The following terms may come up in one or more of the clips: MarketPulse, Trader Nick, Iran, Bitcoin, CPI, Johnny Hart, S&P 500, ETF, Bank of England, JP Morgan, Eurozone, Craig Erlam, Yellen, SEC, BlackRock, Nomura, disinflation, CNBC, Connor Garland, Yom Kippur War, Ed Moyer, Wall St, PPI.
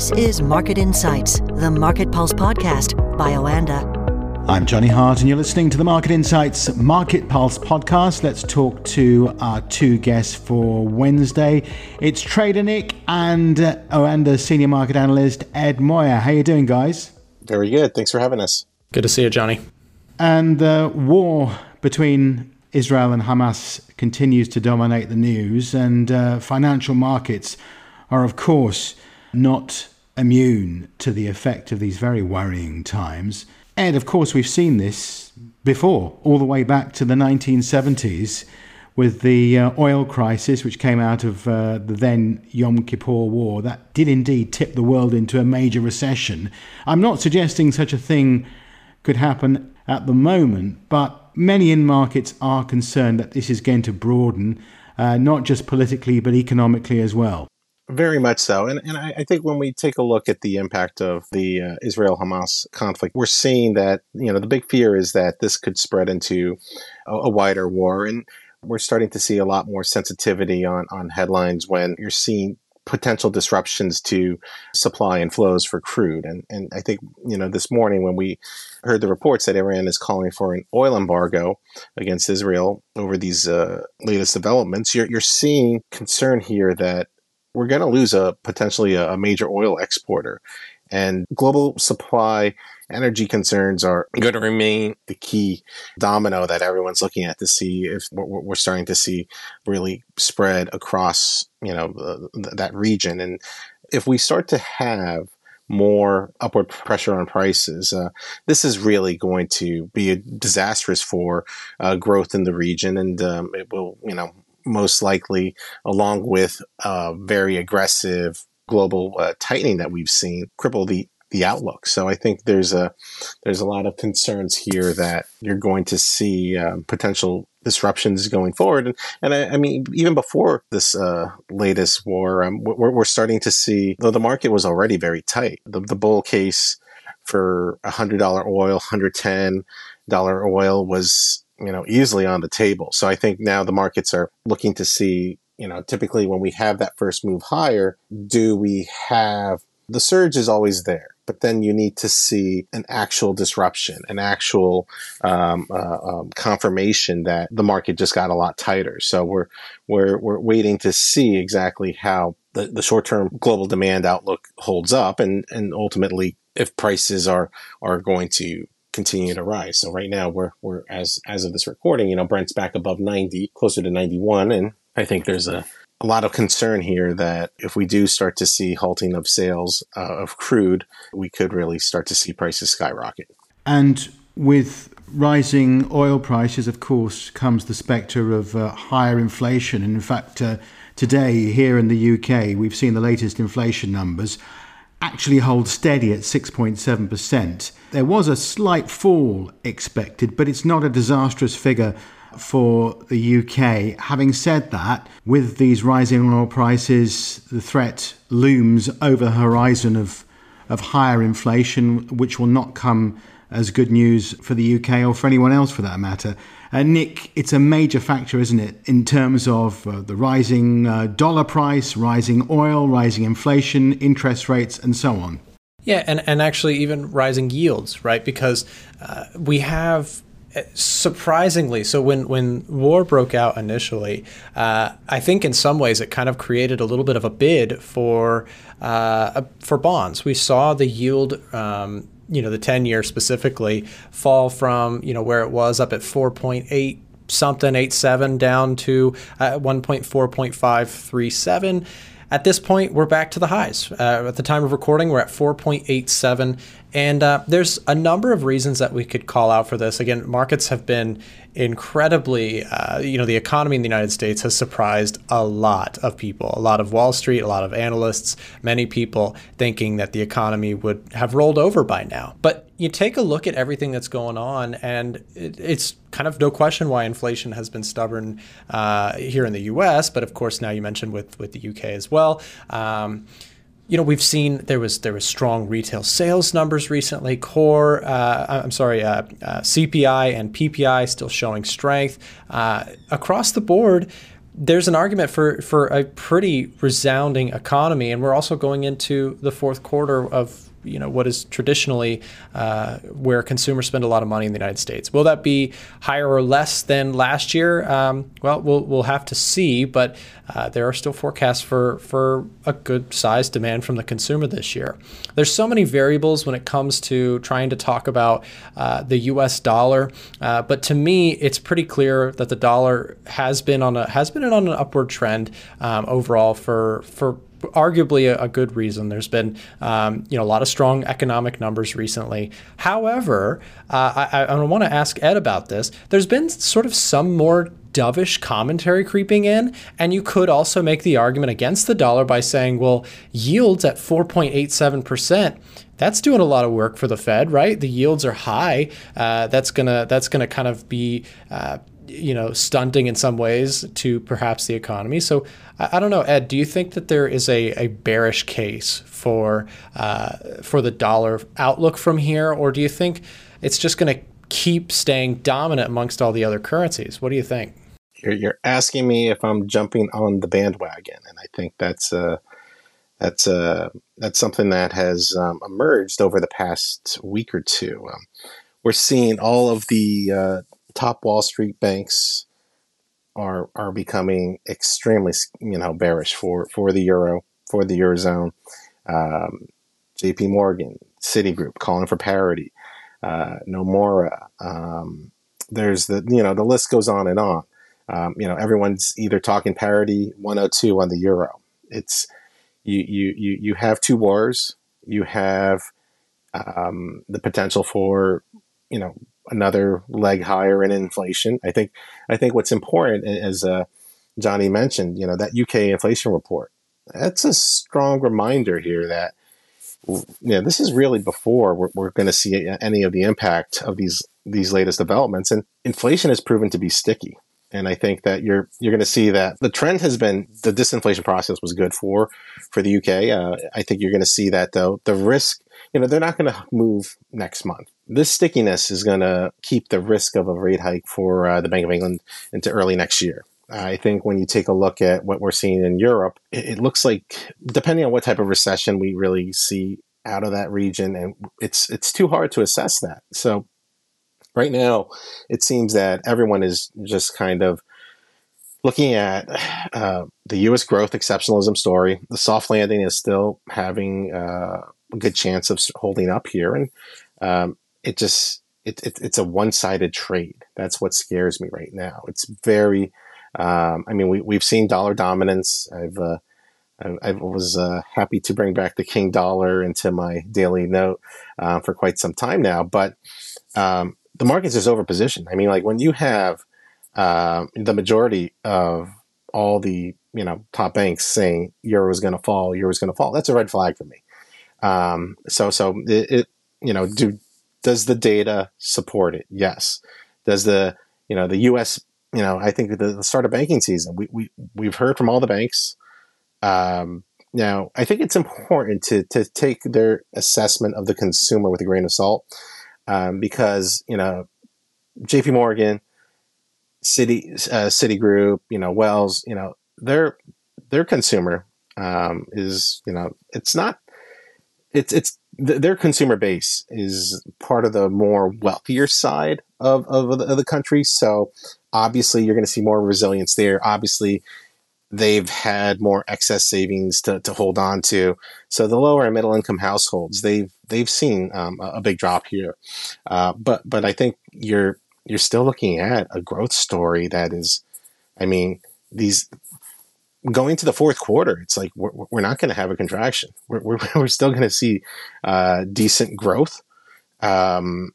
This is Market Insights, the Market Pulse podcast by Oanda. I'm Johnny Hart and you're listening to the Market Insights Market Pulse podcast. Let's talk to our two guests for Wednesday. It's Trader Nick and Oanda Senior Market Analyst Ed Moyer. How you doing, guys? Very good. Thanks for having us. Good to see you, Johnny. And the war between Israel and Hamas continues to dominate the news, and financial markets are, of course, not immune to the effect of these very worrying times. And, of course, we've seen this before, all the way back to the 1970s with the oil crisis, which came out of the then Yom Kippur War. That did indeed tip the world into a major recession. I'm not suggesting such a thing could happen at the moment, but many in markets are concerned that this is going to broaden, not just politically, but economically as well. Very much so. And I think when we take a look at the impact of the Israel-Hamas conflict, we're seeing that, you know, the big fear is that this could spread into a wider war. And we're starting to see a lot more sensitivity on headlines when you're seeing potential disruptions to supply and flows for crude. And I think, you know, this morning when we heard the reports that Iran is calling for an oil embargo against Israel over these latest developments, you're seeing concern here that we're going to lose potentially a major oil exporter. And global supply energy concerns are going to remain the key domino that everyone's looking at to see if we're starting to see really spread across, you know, that region. And if we start to have more upward pressure on prices, this is really going to be disastrous for growth in the region. And it will, you know, most likely, along with very aggressive global tightening that we've seen, cripple the outlook. So I think there's a lot of concerns here that you're going to see potential disruptions going forward. And I mean, even before this latest war, we're starting to see, though the market was already very tight, the bull case for $100 oil, $110 oil was, you know, easily on the table. So I think now the markets are looking to see, you know, typically when we have that first move higher, do we have the surge is always there, but then you need to see an actual disruption, an actual confirmation that the market just got a lot tighter. So we're waiting to see exactly how the short-term global demand outlook holds up, and ultimately if prices are going to continue to rise. So right now we're as of this recording, you know, Brent's back above 90, closer to 91, and I think there's a lot of concern here that if we do start to see halting of sales of crude, we could really start to see prices skyrocket. And with rising oil prices, of course, comes the specter of higher inflation. And in fact, today here in the UK, we've seen the latest inflation numbers actually hold steady at 6.7%. There was a slight fall expected, but it's not a disastrous figure for the UK. Having said that, with these rising oil prices, the threat looms over the horizon of higher inflation, which will not come as good news for the UK or for anyone else for that matter. And Nick, it's a major factor, isn't it, in terms of the rising dollar price, rising oil, rising inflation, interest rates, and so on. Yeah, and actually even rising yields, right? Because we have, surprisingly, so when war broke out initially, I think in some ways it kind of created a little bit of a bid for bonds. We saw the yield, you know, the 10-year specifically, fall from, you know, where it was up at 4.8 something, 87, down to 1.4.537. At this point, we're back to the highs. At the time of recording, we're at 4.87. And there's a number of reasons that we could call out for this. Again, markets have been incredibly, you know, the economy in the United States has surprised a lot of people, a lot of Wall Street, a lot of analysts, many people thinking that the economy would have rolled over by now. But you take a look at everything that's going on, and it's kind of no question why inflation has been stubborn here in the U.S., but of course now you mentioned with the U.K. as well. You know, we've seen there was strong retail sales numbers recently. CPI and PPI still showing strength across the board. there's an argument for a pretty resounding economy, and we're also going into the fourth quarter of what is traditionally where consumers spend a lot of money in the United States. Will that be higher or less than last year? Well, we'll have to see, but there are still forecasts for a good sized demand from the consumer this year. There's so many variables when it comes to trying to talk about the US dollar, but to me, it's pretty clear that the dollar has been on an upward trend overall for arguably a good reason. There's been a lot of strong economic numbers recently. However, I want to ask Ed about this. There's been sort of some more dovish commentary creeping in, and you could also make the argument against the dollar by saying, well, yields at 4.87%, that's doing a lot of work for the Fed, right? The yields are high. That's gonna kind of be stunting in some ways to perhaps the economy. So I don't know, Ed, do you think that there is a bearish case for the dollar outlook from here? Or do you think it's just going to keep staying dominant amongst all the other currencies? What do you think? You're asking me if I'm jumping on the bandwagon. And I think that's something that has emerged over the past week or two. We're seeing all of the top Wall Street banks are becoming extremely, bearish for the euro, for the Eurozone. JP Morgan, Citigroup calling for parity, Nomura. There's the list goes on and on. Everyone's either talking parity 102 on the euro. It's you have two wars. You have the potential for another leg higher in inflation. I think what's important, as Johnny mentioned, that UK inflation report. That's a strong reminder here that this is really before we're going to see any of the impact of these latest developments. And inflation has proven to be sticky. And I think that you're going to see that the trend has been the disinflation process was good for the UK. I think you're going to see that though the risk. They're not going to move next month. This stickiness is going to keep the risk of a rate hike for the Bank of England into early next year. I think when you take a look at what we're seeing in Europe, it looks like, depending on what type of recession we really see out of that region, and it's too hard to assess that. So right now, it seems that everyone is just kind of looking at the U.S. growth exceptionalism story. The soft landing is still having a good chance of holding up here, and it's a one-sided trade. That's what scares me right now. It's very we've seen dollar dominance. I was happy to bring back the king dollar into my daily note for quite some time now, but the market's just overpositioned. When you have the majority of all the top banks saying euro is going to fall, that's a red flag for me. Does the data support it? Yes. Does the U.S. I think the start of banking season, we've heard from all the banks. Now, I think it's important to take their assessment of the consumer with a grain of salt, because JP Morgan, Citigroup, Wells, their consumer is it's not. It's their consumer base is part of the more wealthier side of the country. So obviously you're going to see more resilience there. Obviously they've had more excess savings to hold on to. So the lower and middle income households, they've seen a big drop here. But I think you're still looking at a growth story that is, going to the fourth quarter, it's like we're not going to have a contraction. We're still going to see decent growth. I'm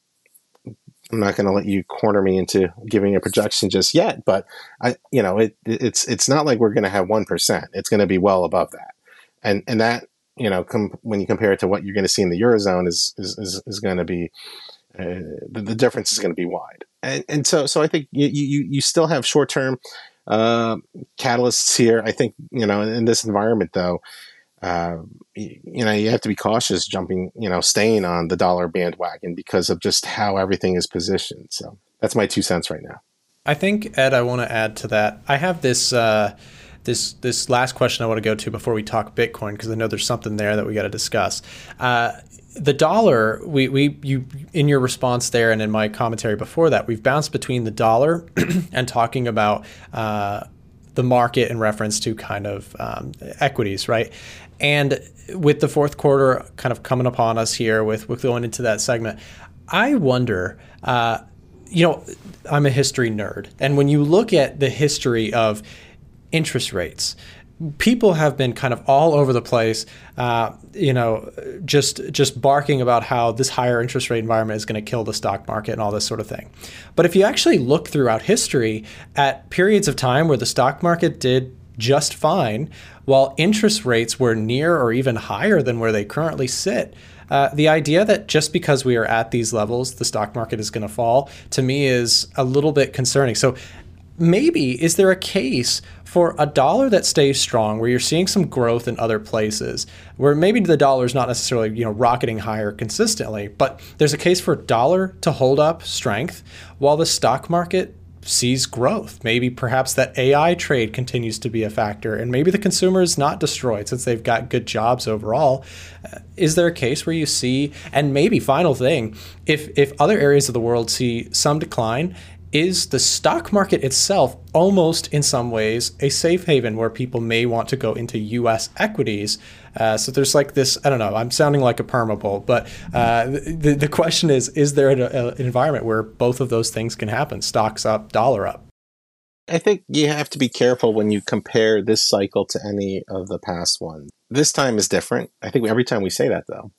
not going to let you corner me into giving a projection just yet, but it's not like we're going to have 1%. It's going to be well above that, and that when you compare it to what you're going to see in the Eurozone is going to be the difference is going to be wide, and so I think you still have short term catalysts here. I think in this environment though, you have to be cautious jumping, staying on the dollar bandwagon because of just how everything is positioned. So that's my 2 cents right now. I think, Ed, I want to add to that. I have this this last question I want to go to before we talk Bitcoin, because I know there's something there that we got to discuss. The dollar, you in your response there and in my commentary before that, we've bounced between the dollar and talking about the market in reference to kind of equities, right? And with the fourth quarter kind of coming upon us here, with going into that segment, I wonder, you know, I'm a history nerd, and when you look at the history of interest rates, people have been kind of all over the place, you know, just barking about how this higher interest rate environment is going to kill the stock market and all this sort of thing. But if you actually look throughout history at periods of time where the stock market did just fine, while interest rates were near or even higher than where they currently sit, the idea that just because we are at these levels, the stock market is going to fall, to me is a little bit concerning. So maybe, is there a case for a dollar that stays strong, where you're seeing some growth in other places, where maybe the dollar is not necessarily, you know, rocketing higher consistently, but there's a case for a dollar to hold up strength while the stock market sees growth? Maybe perhaps that AI trade continues to be a factor, and maybe the consumer is not destroyed since they've got good jobs overall. Is there a case where you see, and maybe final thing, if other areas of the world see some decline, is the stock market itself almost in some ways a safe haven where people may want to go into US equities? So there's like this, I don't know, I'm sounding like a perma-bull, but the question is there an environment where both of those things can happen, stocks up, dollar up? I think you have to be careful when you compare this cycle to any of the past ones. This time is different. I think every time we say that, though.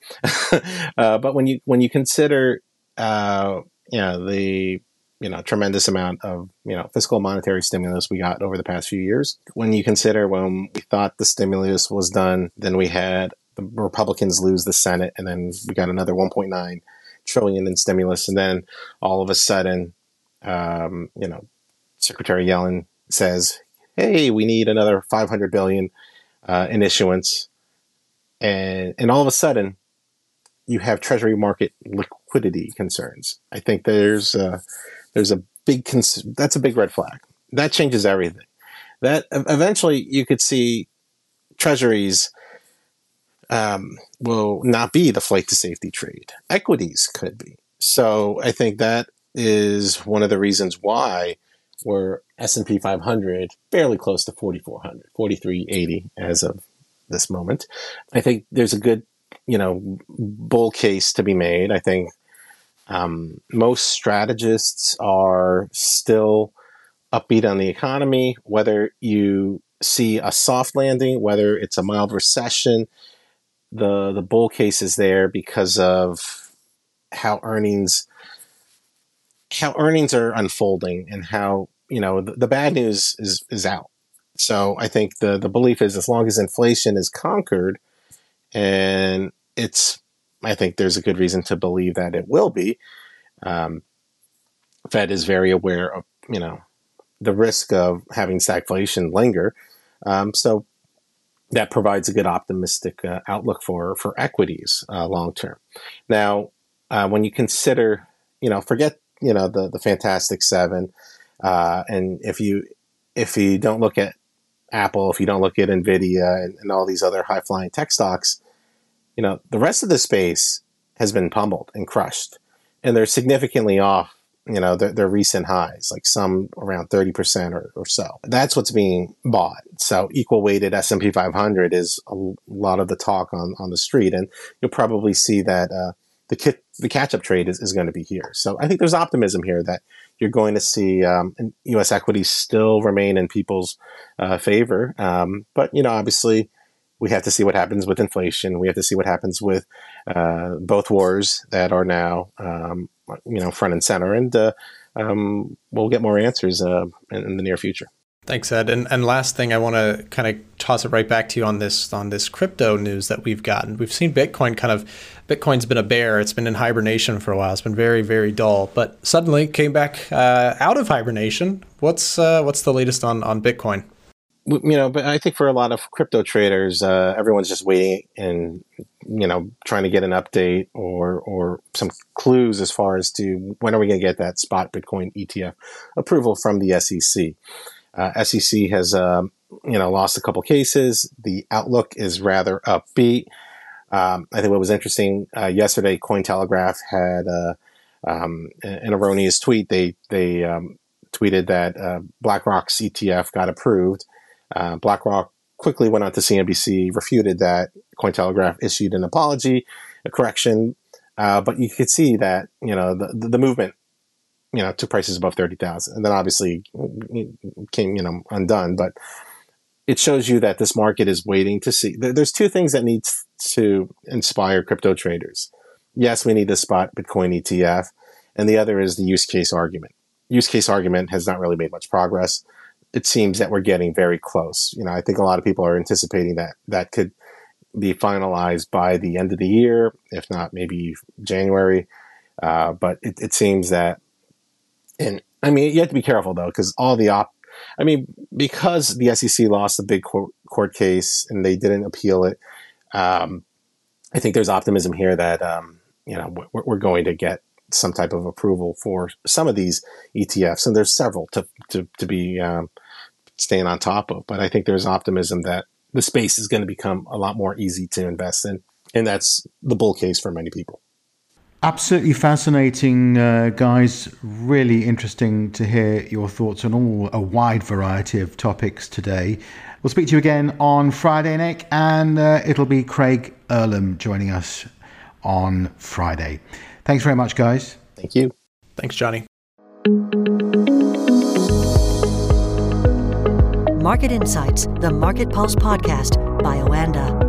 But when you consider, you know, the tremendous amount of, fiscal monetary stimulus we got over the past few years. When you consider when we thought the stimulus was done, then we had the Republicans lose the Senate, and then we got another 1.9 trillion in stimulus. And then all of a sudden, Secretary Yellen says, hey, we need another 500 billion in issuance. And all of a sudden, you have Treasury market liquidity concerns. I think there's a big concern. That's a big red flag. That changes everything. That eventually you could see treasuries will not be the flight to safety trade. Equities could be. So I think that is one of the reasons why we're S&P 500 fairly close to 4,400, 4,380 as of this moment. I think there's a good, bull case to be made. I think most strategists are still upbeat on the economy, whether you see a soft landing, whether it's a mild recession, the bull case is there because of how earnings are unfolding and how, the bad news is out. So I think the belief is, as long as inflation is conquered, and I think there's a good reason to believe that it will be. Fed is very aware of, the risk of having stagflation linger. So that provides a good optimistic outlook for equities long term. Now, when you consider, forget, the Fantastic Seven. And if you don't look at Apple, if you don't look at Nvidia and all these other high flying tech stocks, the rest of the space has been pummeled and crushed, and they're significantly off, their recent highs, like some around 30% or so. That's what's being bought. So equal weighted S&P 500 is a lot of the talk on the street. And you'll probably see that the catch-up trade is going to be here. So I think there's optimism here that you're going to see U.S. equities still remain in people's favor. But, obviously, we have to see what happens with inflation. We have to see what happens with both wars that are now, front and center. And we'll get more answers in the near future. Thanks, Ed. And last thing, I want to kind of toss it right back to you on this crypto news that we've gotten. We've seen Bitcoin's been a bear. It's been in hibernation for a while. It's been very, very dull, but suddenly came back out of hibernation. What's the latest on Bitcoin? But I think for a lot of crypto traders, everyone's just waiting and you know, trying to get an update or some clues as far as to when are we going to get that spot Bitcoin ETF approval from the SEC. SEC has, you know, lost a couple cases. The outlook is rather upbeat. I think what was interesting yesterday, Cointelegraph had an erroneous tweet. They tweeted that BlackRock's ETF got approved. BlackRock quickly went on to CNBC, refuted that. Cointelegraph issued an apology, a correction, but you could see that, you know, the movement, you know, to prices above 30,000, and then obviously came, you know, undone. But it shows you that this market is waiting to see. There's two things that need to inspire crypto traders. Yes, we need the spot Bitcoin ETF, and the other is the use case argument. Use case argument has not really made much progress. It seems that we're getting very close. You know, I think a lot of people are anticipating that that could be finalized by the end of the year, if not maybe January. But it seems that, and I mean, you have to be careful though, because all the because the SEC lost a big court case and they didn't appeal it. I think there's optimism here that, you know, we're going to get some type of approval for some of these ETFs, and there's several to be staying on top of. But I think there's optimism that the space is going to become a lot more easy to invest in, and that's the bull case for many people. Absolutely fascinating, guys. Really interesting to hear your thoughts on all a wide variety of topics today. We'll speak to you again on Friday, Nick, and it'll be Craig Erlam joining us on Friday. Thanks very much, guys. Thank you. Thanks, Johnny. Market Insights, the Market Pulse podcast by Oanda.